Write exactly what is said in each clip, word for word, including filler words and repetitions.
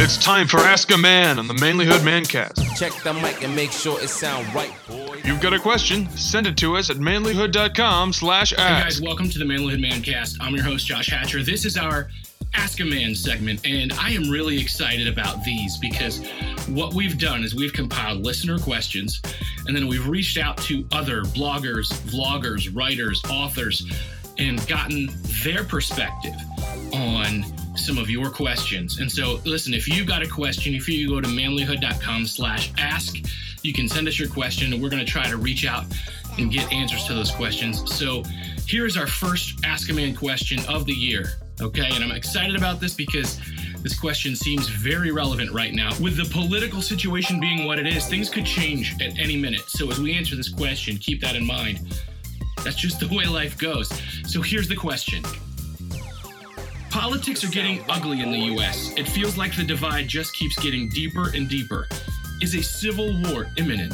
It's time for Ask a Man on the Manlyhood Mancast. Check the mic and make sure it sound right, boy. You've got a question? Send it to us at manlyhood.com slash ask. Hey guys, welcome to the Manlyhood Mancast. I'm your host, Josh Hatcher. This is our Ask a Man segment, and I am really excited about these because what we've done is we've compiled listener questions, and then we've reached out to other bloggers, vloggers, writers, authors, and gotten their perspective on some of your questions. And so listen, if you've got a question, if you go to manlyhood.com slash ask, you can send us your question and we're going to try to reach out and get answers to those questions. So here's our first Ask a Man question of the year. Okay. And I'm excited about this because this question seems very relevant right now. With the political situation being what it is, things could change at any minute. So as we answer this question, keep that in mind. That's just the way life goes. So here's the question. Politics are getting ugly in the U S. It feels like the divide just keeps getting deeper and deeper. Is a civil war imminent?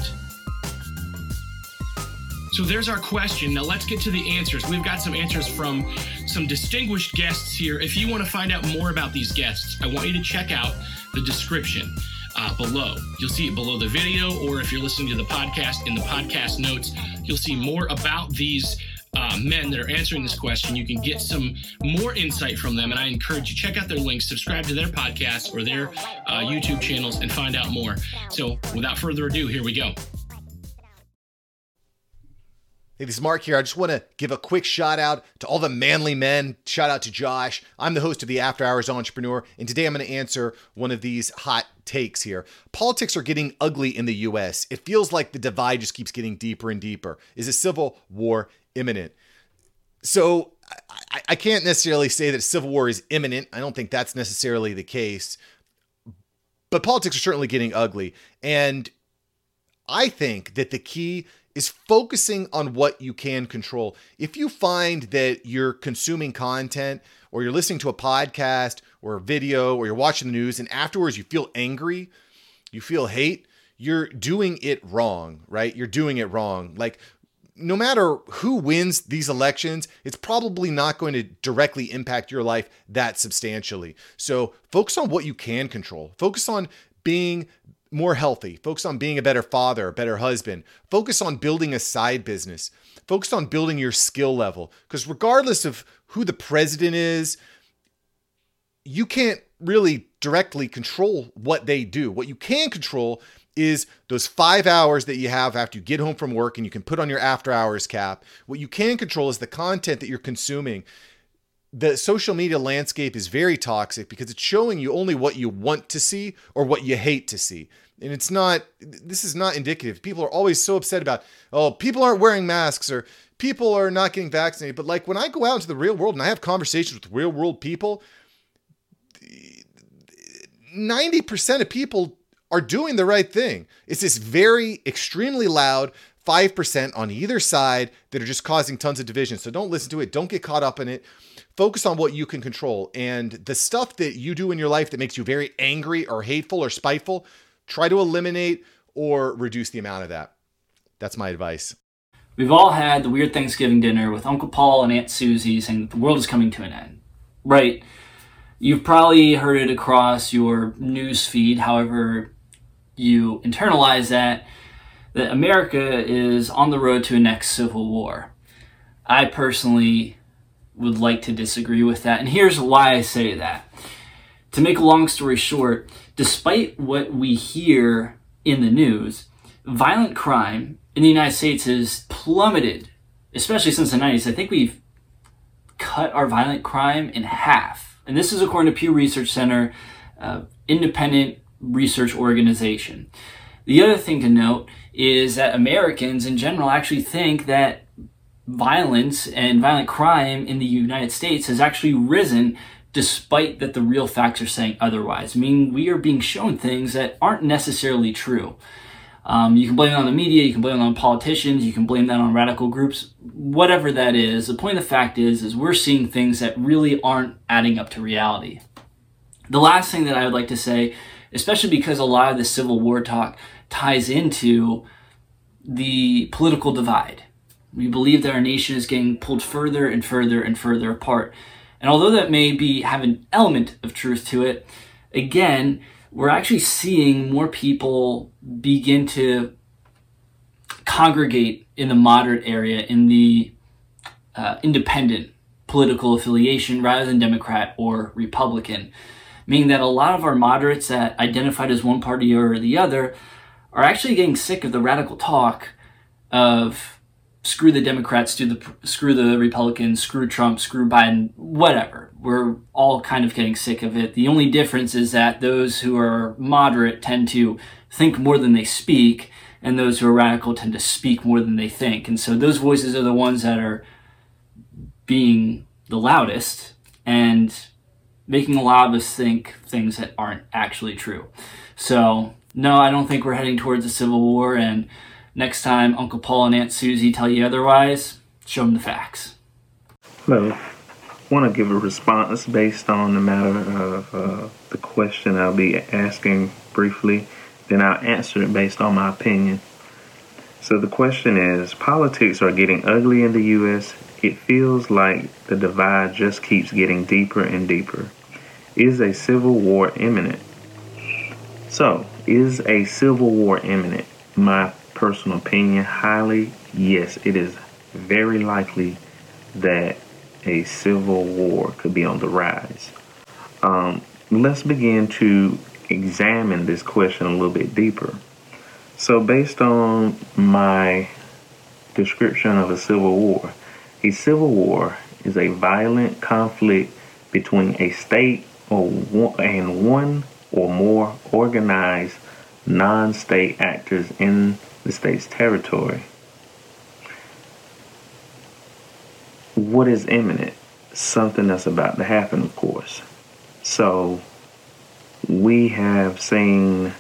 So there's our question. Now let's get to the answers. We've got some answers from some distinguished guests here. If you want to find out more about these guests, I want you to check out the description uh, below. You'll see it below the video, or if you're listening to the podcast, in the podcast notes, you'll see more about these Uh, men that are answering this question. You can get some more insight from them, and I encourage you, check out their links, subscribe to their podcast or their uh, YouTube channels, and find out more. So without further ado, here we go. Hey, this is Mark here. I just want to give a quick shout out to all the manly men. Shout out to Josh. I'm the host of the After Hours Entrepreneur, and today I'm going to answer one of these hot takes here. Politics are getting ugly in the U S. It feels like the divide just keeps getting deeper and deeper. Is a civil war imminent? So I, I can't necessarily say that a civil war is imminent. I don't think that's necessarily the case, but politics are certainly getting ugly. And I think that the key is focusing on what you can control. If you find that you're consuming content or you're listening to a podcast or a video or you're watching the news and afterwards you feel angry, you feel hate, you're doing it wrong, right? You're doing it wrong. Like, no matter who wins these elections, it's probably not going to directly impact your life that substantially. So focus on what you can control. Focus on being more healthy. Focus on being a better father, a better husband. Focus on building a side business. Focus on building your skill level. Because regardless of who the president is, you can't really directly control what they do. What you can control is those five hours that you have after you get home from work and you can put on your after hours cap. What you can control is the content that you're consuming. The social media landscape is very toxic because it's showing you only what you want to see or what you hate to see. And it's not, this is not indicative. People are always so upset about, oh, people aren't wearing masks or people are not getting vaccinated. But like when I go out into the real world and I have conversations with real world people, ninety percent of people are doing the right thing. It's this very extremely loud five percent on either side that are just causing tons of division. So don't listen to it. Don't get caught up in it. Focus on what you can control. And the stuff that you do in your life that makes you very angry or hateful or spiteful, try to eliminate or reduce the amount of that. That's my advice. We've all had the weird Thanksgiving dinner with Uncle Paul and Aunt Susie saying that the world is coming to an end, right? You've probably heard it across your news feed, however you internalize that, that America is on the road to a next civil war. I personally would like to disagree with that, and here's why I say that. To make a long story short, despite what we hear in the news, violent crime in the United States has plummeted, especially since the nineties. I think we've cut our violent crime in half, and this is according to Pew Research Center, uh, independent research organization. The other thing to note is that Americans in general actually think that violence and violent crime in the United States has actually risen, despite that the real facts are saying otherwise. I mean, we are being shown things that aren't necessarily true. Um, you can blame it on the media, you can blame it on politicians, you can blame that on radical groups, whatever that is. The point of the fact is, is we're seeing things that really aren't adding up to reality. The last thing that I would like to say, especially because a lot of the Civil War talk ties into the political divide. We believe that our nation is getting pulled further and further and further apart. And although that may be have an element of truth to it, again, we're actually seeing more people begin to congregate in the moderate area, in the uh, independent political affiliation rather than Democrat or Republican, meaning that a lot of our moderates that identified as one party or the other are actually getting sick of the radical talk of screw the Democrats, screw the, screw the Republicans, screw Trump, screw Biden, whatever. We're all kind of getting sick of it. The only difference is that those who are moderate tend to think more than they speak, and those who are radical tend to speak more than they think. And so those voices are the ones that are being the loudest and making a lot of us think things that aren't actually true. So no, I don't think we're heading towards a civil war, and next time Uncle Paul and Aunt Susie tell you otherwise, show them the facts. Hello. I want to give a response based on the matter of uh, the question I'll be asking briefly, then I'll answer it based on my opinion. So the question is, politics are getting ugly in the U S. It feels like the divide just keeps getting deeper and deeper. Is a civil war imminent? So, is a civil war imminent? My personal opinion, highly, yes, it is very likely that a civil war could be on the rise. Um, let's begin to examine this question a little bit deeper. So based on my description of a civil war, a civil war is a violent conflict between a state or one, and one or more organized non-state actors in the state's territory. What is imminent? Something that's about to happen, of course. So we have seen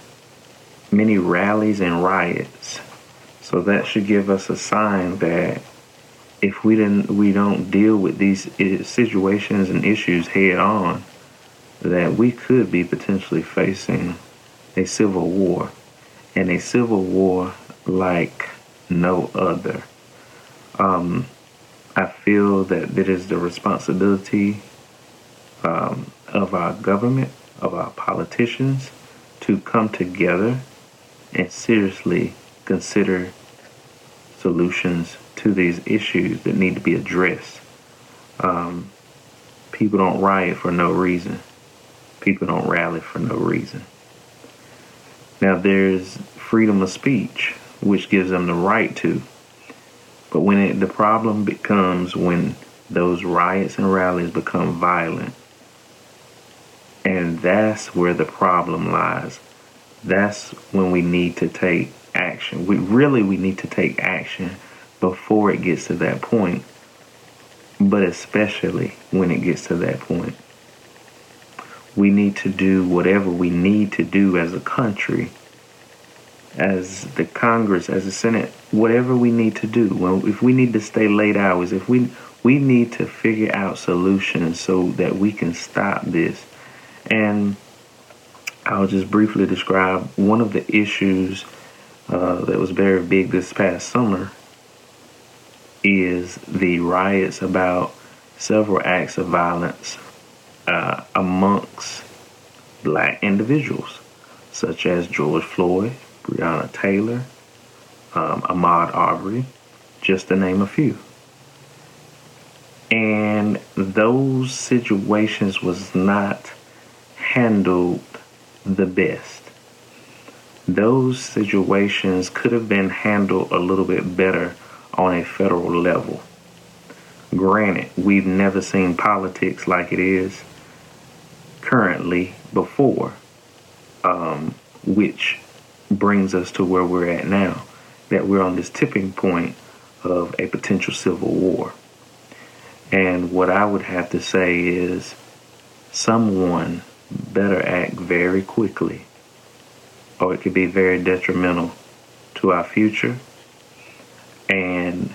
many rallies and riots. So that should give us a sign that if we didn't, we don't deal with these situations and issues head on, that we could be potentially facing a civil war, and a civil war like no other. Um, I feel that it is the responsibility um, of our government, of our politicians, to come together and seriously consider solutions to these issues that need to be addressed. Um, people don't riot for no reason. People don't rally for no reason. Now, there's freedom of speech, which gives them the right to. But when it, the problem becomes when those riots and rallies become violent. And that's where the problem lies. That's when we need to take action. We really, we need to take action before it gets to that point. But especially when it gets to that point. We need to do whatever we need to do as a country, as the Congress, as the Senate, whatever we need to do. Well, if we need to stay late hours, if we we need to figure out solutions so that we can stop this. And I'll just briefly describe one of the issues uh, that was very big this past summer is the riots about several acts of violence Uh, amongst black individuals, such as George Floyd, Breonna Taylor, um, Ahmaud Arbery, just to name a few. And those situations was not handled the best. Those situations could have been handled a little bit better on a federal level. Granted, we've never seen politics like it is currently before, um, which brings us to where we're at now, that we're on this tipping point of a potential civil war. And what I would have to say is someone better act very quickly, or it could be very detrimental to our future. And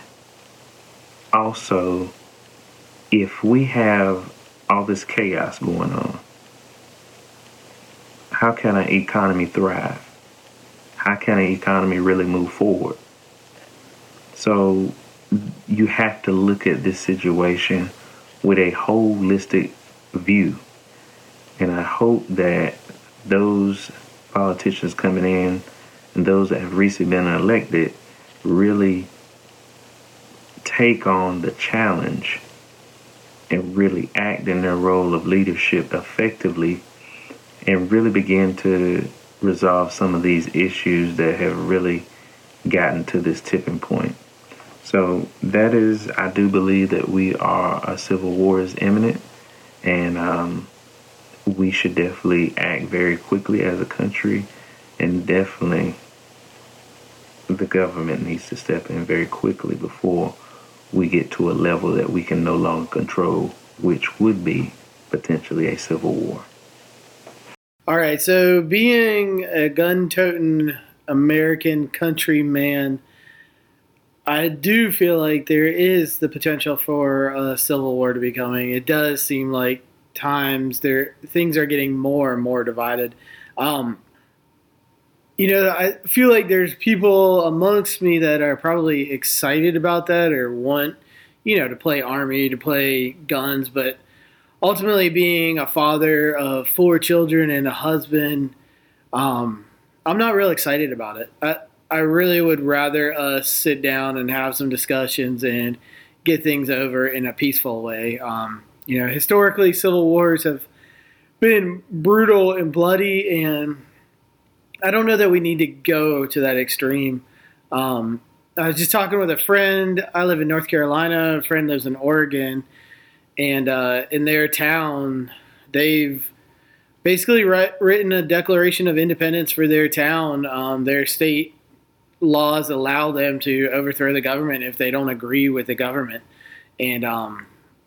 also, if we have all this chaos going on, how can an economy thrive? How can an economy really move forward? So you have to look at this situation with a holistic view. And I hope that those politicians coming in and those that have recently been elected really take on the challenge and really act in their role of leadership effectively and really begin to resolve some of these issues that have really gotten to this tipping point. So that is, I do believe that we are, a civil war is imminent, and um, we should definitely act very quickly as a country, and definitely the government needs to step in very quickly before we get to a level that we can no longer control, which would be potentially a civil war. All right, so being a gun-toting American countryman, I do feel like there is the potential for a civil war to be coming. It does seem like times there things are getting more and more divided. Um, you know, I feel like there's people amongst me that are probably excited about that or want, you know, to play army, to play guns. But ultimately, being a father of four children and a husband, um, I'm not real excited about it. I, I really would rather us uh, sit down and have some discussions and get things over in a peaceful way. Um, you know, historically, civil wars have been brutal and bloody, and I don't know that we need to go to that extreme. Um, I was just talking with a friend. I live in North Carolina. A friend lives in Oregon, and uh, in their town, they've basically ri- written a Declaration of Independence for their town, um, their state. Laws allow them to overthrow the government if they don't agree with the government. And um,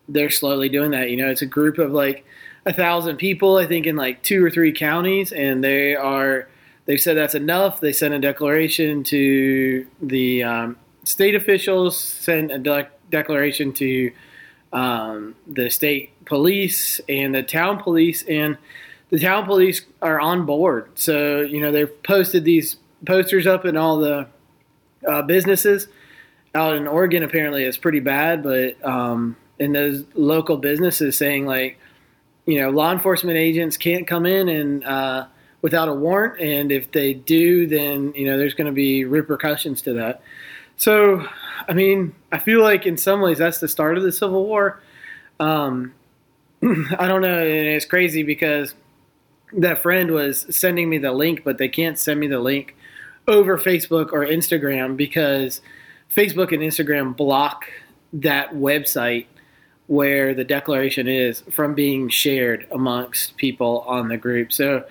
they're slowly doing that. You know, it's a group of like a thousand people, I think, in like two or three counties. And they are, they've said that's enough. They sent a declaration to the um, state officials, sent a de- declaration to um, the state police and the town police. And the town police are on board. So, you know, they've posted these posters up in all the uh, businesses out in Oregon. Apparently it's pretty bad, but um, in those local businesses saying like, you know, law enforcement agents can't come in and uh, without a warrant. And if they do, then, you know, there's going to be repercussions to that. So, I mean, I feel like in some ways that's the start of the Civil War. Um, I don't know. And it's crazy because that friend was sending me the link, but they can't send me the link over Facebook or Instagram because Facebook and Instagram block that website where the declaration is from being shared amongst people on the group. So,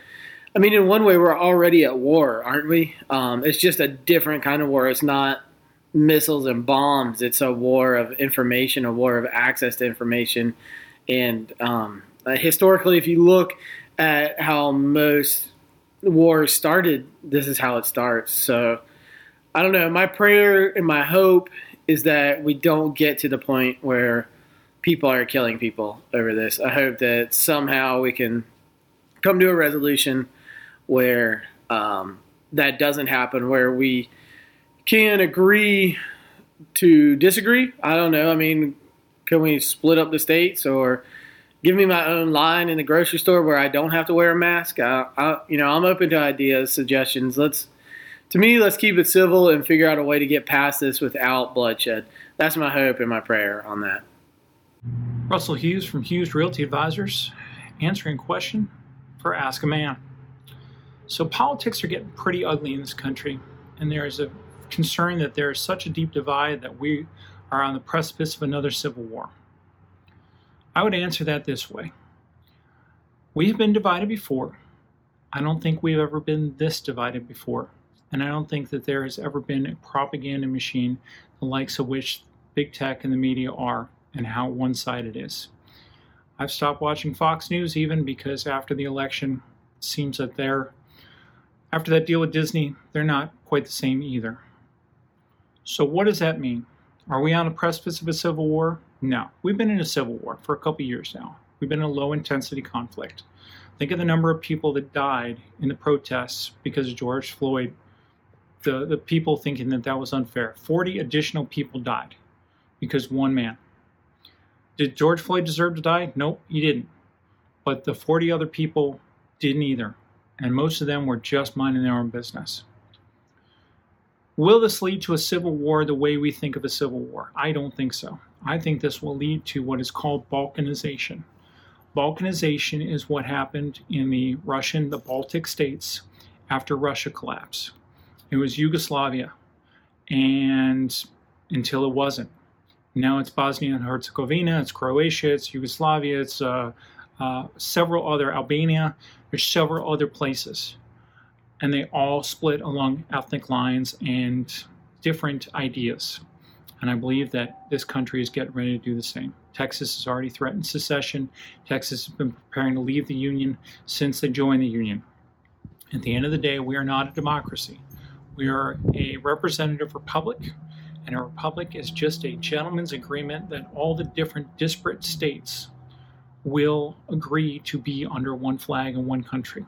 I mean, in one way, we're already at war, aren't we? Um, it's just a different kind of war. It's not missiles and bombs. It's a war of information, a war of access to information. And um, uh, historically, if you look at how most wars started, this is how it starts. So I don't know. My prayer and my hope is that we don't get to the point where people are killing people over this. I hope that somehow we can come to a resolution where um, that doesn't happen, where we can agree to disagree. I don't know. I mean, can we split up the states or give me my own line in the grocery store where I don't have to wear a mask? I, I, you know, I'm open to ideas, suggestions. Let's, to me, let's keep it civil and figure out a way to get past this without bloodshed. That's my hope and my prayer on that. Russell Hughes from Hughes Realty Advisors, answering a question for Ask a Man. So politics are getting pretty ugly in this country, and there is a concern that there is such a deep divide that we are on the precipice of another civil war. I would answer that this way. We have been divided before. I don't think we've ever been this divided before. And I don't think that there has ever been a propaganda machine the likes of which big tech and the media are and how one-sided it is. I've stopped watching Fox News even because after the election, it seems that they're, after that deal with Disney, they're not quite the same either. So what does that mean? Are we on the precipice of a civil war? No. We've been in a civil war for a couple years now. We've been in a low-intensity conflict. Think of the number of people that died in the protests because of George Floyd, the, the people thinking that that was unfair. forty additional people died because one man. Did George Floyd deserve to die? Nope, he didn't. But the forty other people didn't either. and most of them were just minding their own business. Will this lead to a civil war the way we think of a civil war? I don't think so. I think this will lead to what is called Balkanization. Balkanization is what happened in the Russian, the Baltic states after Russia collapsed. It was Yugoslavia, and until it wasn't. Now it's Bosnia and Herzegovina, it's Croatia, it's Yugoslavia, it's uh, uh, several other, Albania, there's several other places. And they all split along ethnic lines and different ideas. And I believe that this country is getting ready to do the same. Texas has already threatened secession. Texas has been preparing to leave the Union since they joined the Union. At the end of the day, we are not a democracy. We are a representative republic, and a republic is just a gentleman's agreement that all the different disparate states will agree to be under one flag and one country.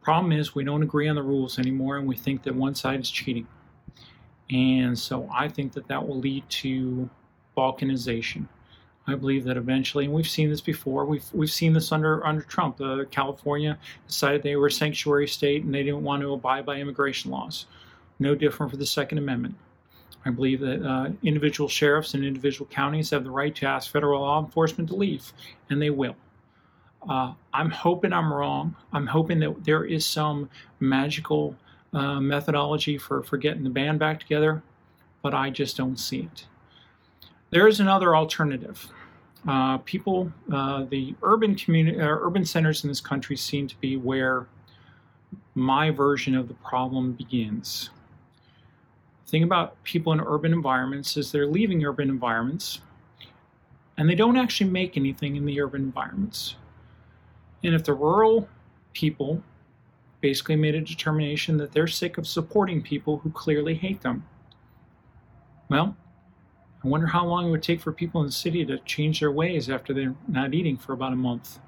Problem is, we don't agree on the rules anymore, and we think that one side is cheating. And so I think that that will lead to Balkanization. I believe that eventually, and we've seen this before, we've we've seen this under under Trump. Uh, California decided they were a sanctuary state and they didn't want to abide by immigration laws. No different for the Second Amendment. I believe that uh, individual sheriffs and individual counties have the right to ask federal law enforcement to leave, and they will. Uh, I'm hoping I'm wrong. I'm hoping that there is some magical uh, methodology for, for getting the band back together, but I just don't see it. There is another alternative. Uh, people, uh, the urban community, uh, urban centers in this country seem to be where my version of the problem begins. The thing about people in urban environments is they're leaving urban environments, and they don't actually make anything in the urban environments. And if the rural people basically made a determination that they're sick of supporting people who clearly hate them, well, I wonder how long it would take for people in the city to change their ways after they're not eating for about a month.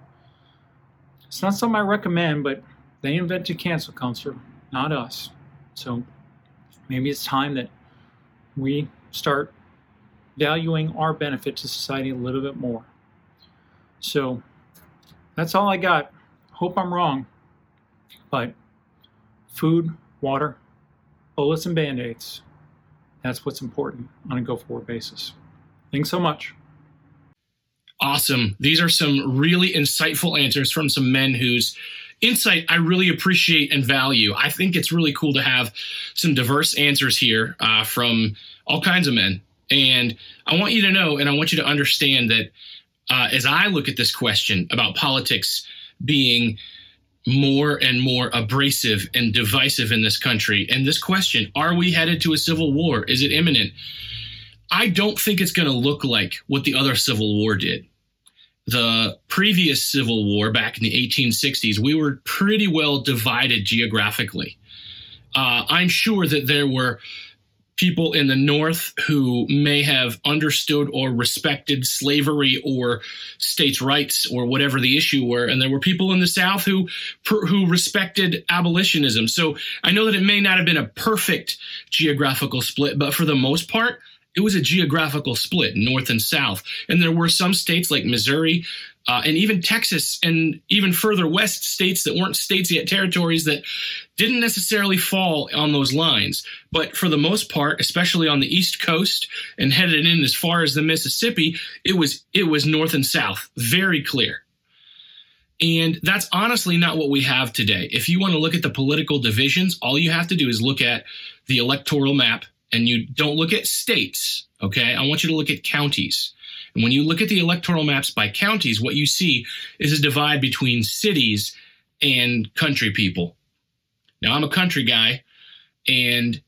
It's not something I recommend, but they invented cancel culture, not us. So maybe it's time that we start valuing our benefit to society a little bit more. So that's all I got. Hope I'm wrong, but food, water, bullets, and Band-Aids. That's what's important on a go-forward basis. Thanks so much. Awesome. These are some really insightful answers from some men whose insight I really appreciate and value. I think it's really cool to have some diverse answers here uh, from all kinds of men. And I want you to know, and I want you to understand that uh, as I look at this question about politics being more and more abrasive and divisive in this country. And this question, are we headed to a civil war? Is it imminent? I don't think it's going to look like what the other civil war did. The previous civil war back in the eighteen sixties, we were pretty well divided geographically. Uh, I'm sure that there were people in the North who may have understood or respected slavery or states' rights or whatever the issue were. And there were people in the South who who respected abolitionism. So I know that it may not have been a perfect geographical split, but for the most part, it was a geographical split, North and South. And there were some states like Missouri uh, and even Texas and even further west states that weren't states yet, territories that didn't necessarily fall on those lines. But for the most part, especially on the East Coast and headed in as far as the Mississippi, it was it was North and South, very clear. And that's honestly not what we have today. If you want to look at the political divisions, all you have to do is look at the electoral map. And you don't look at states, okay? I want you to look at counties. And when you look at the electoral maps by counties, what you see is a divide between cities and country people. Now, I'm a country guy, and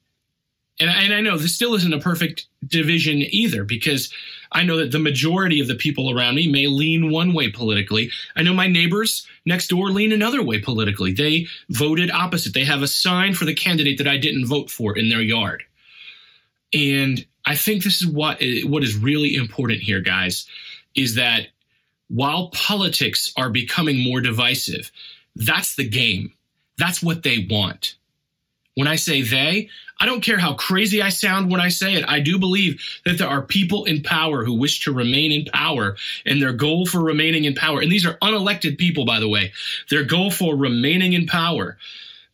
and I, and I know this still isn't a perfect division either, because I know that the majority of the people around me may lean one way politically. I know my neighbors next door lean another way politically. They voted opposite. They have a sign for the candidate that I didn't vote for in their yard. And I think this is what what is really important here, guys, is that while politics are becoming more divisive, that's the game. That's what they want. When I say they, I don't care how crazy I sound when I say it. I do believe that there are people in power who wish to remain in power, and their goal for remaining in power, and these are unelected people, by the way, their goal for remaining in power,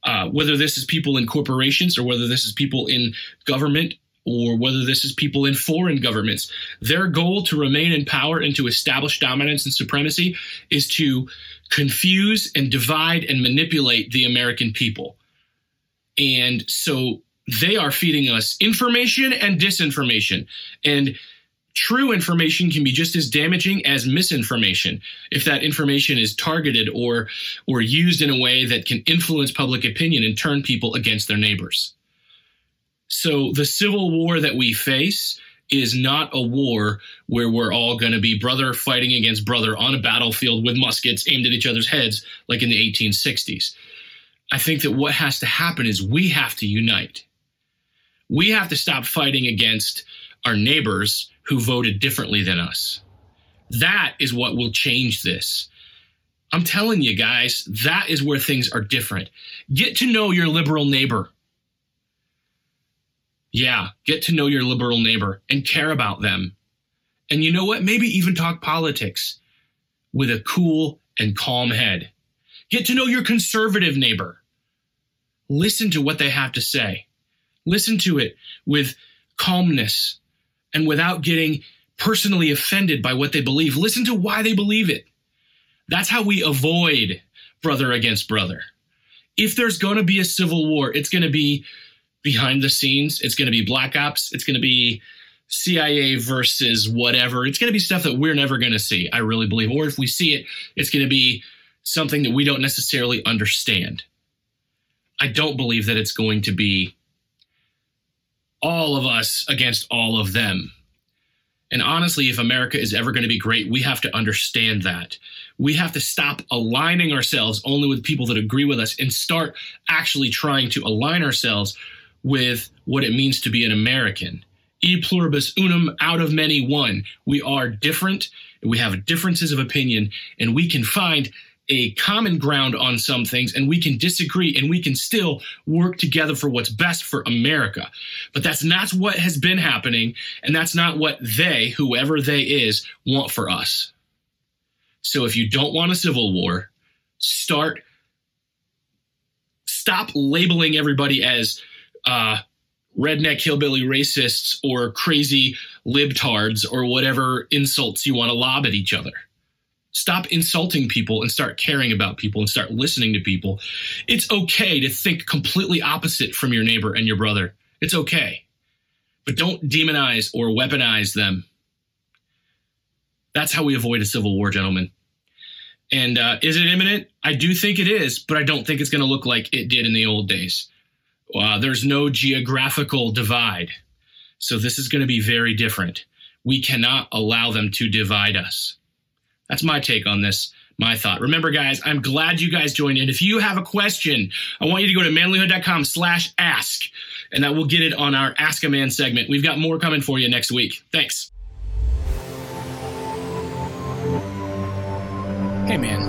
uh, whether this is people in corporations or whether this is people in government or whether this is people in foreign governments, their goal to remain in power and to establish dominance and supremacy is to confuse and divide and manipulate the American people. And so they are feeding us information and disinformation. And true information can be just as damaging as misinformation if that information is targeted or, or used in a way that can influence public opinion and turn people against their neighbors. So the civil war that we face is not a war where we're all going to be brother fighting against brother on a battlefield with muskets aimed at each other's heads like in the eighteen sixties. I think that what has to happen is we have to unite. We have to stop fighting against our neighbors who voted differently than us. That is what will change this. I'm telling you guys, that is where things are different. Get to know your liberal neighbor. Yeah, get to know your liberal neighbor and care about them. And you know what? Maybe even talk politics with a cool and calm head. Get to know your conservative neighbor. Listen to what they have to say. Listen to it with calmness and without getting personally offended by what they believe. Listen to why they believe it. That's how we avoid brother against brother. If there's going to be a civil war, it's going to be behind the scenes. It's going to be black ops. It's going to be C I A versus whatever. It's going to be stuff that we're never going to see, I really believe. Or if we see it, it's going to be something that we don't necessarily understand. I don't believe that it's going to be all of us against all of them. And honestly, if America is ever going to be great, we have to understand that. We have to stop aligning ourselves only with people that agree with us and start actually trying to align ourselves with what it means to be an American. E pluribus unum, out of many one. We are different, and we have differences of opinion, and we can find a common ground on some things, and we can disagree, and we can still work together for what's best for America. But that's not what has been happening, and that's not what they, whoever they is, want for us. So if you don't want a civil war, start, stop labeling everybody as uh, redneck hillbilly racists or crazy libtards or whatever insults you want to lob at each other. Stop insulting people and start caring about people and start listening to people. It's okay to think completely opposite from your neighbor and your brother. It's okay. But don't demonize or weaponize them. That's how we avoid a civil war, gentlemen. And uh, is it imminent? I do think it is, but I don't think it's going to look like it did in the old days. Uh, there's no geographical divide. So this is going to be very different. We cannot allow them to divide us. That's my take on this, my thought. Remember, guys, I'm glad you guys joined in. If you have a question, I want you to go to manlyhood.com slash ask, and I will get it on our Ask a Man segment. We've got more coming for you next week. Thanks. Hey, man,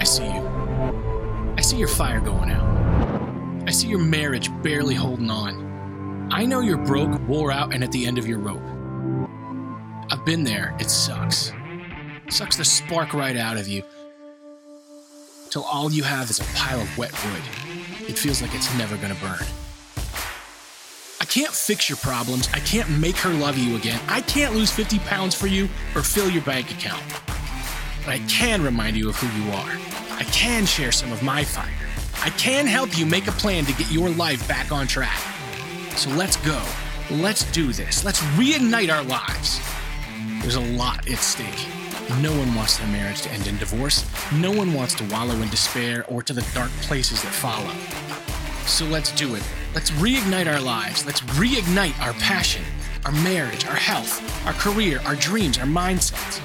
I see you. I see your fire going out. I see your marriage barely holding on. I know you're broke, wore out, and at the end of your rope. I've been there. It sucks. Sucks the spark right out of you till all you have is a pile of wet wood. It feels like it's never gonna burn. I can't fix your problems. I can't make her love you again. I can't lose fifty pounds for you or fill your bank account. But I can remind you of who you are. I can share some of my fire. I can help you make a plan to get your life back on track. So let's go. Let's do this. Let's reignite our lives. There's a lot at stake. No one wants their marriage to end in divorce. No one wants to wallow in despair or to the dark places that follow. So let's do it. Let's reignite our lives. Let's reignite our passion, our marriage, our health, our career, our dreams, our mindsets.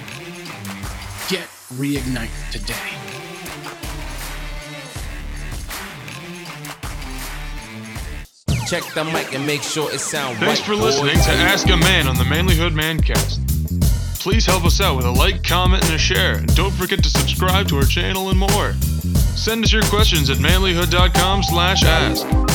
Get reignited today. Check the mic and make sure it sounds right. Thanks for listening to Ask a Man on the Manlyhood Mancast. Please help us out with a like, comment, and a share. And don't forget to subscribe to our channel and more. Send us your questions at manlyhood dot com slash ask.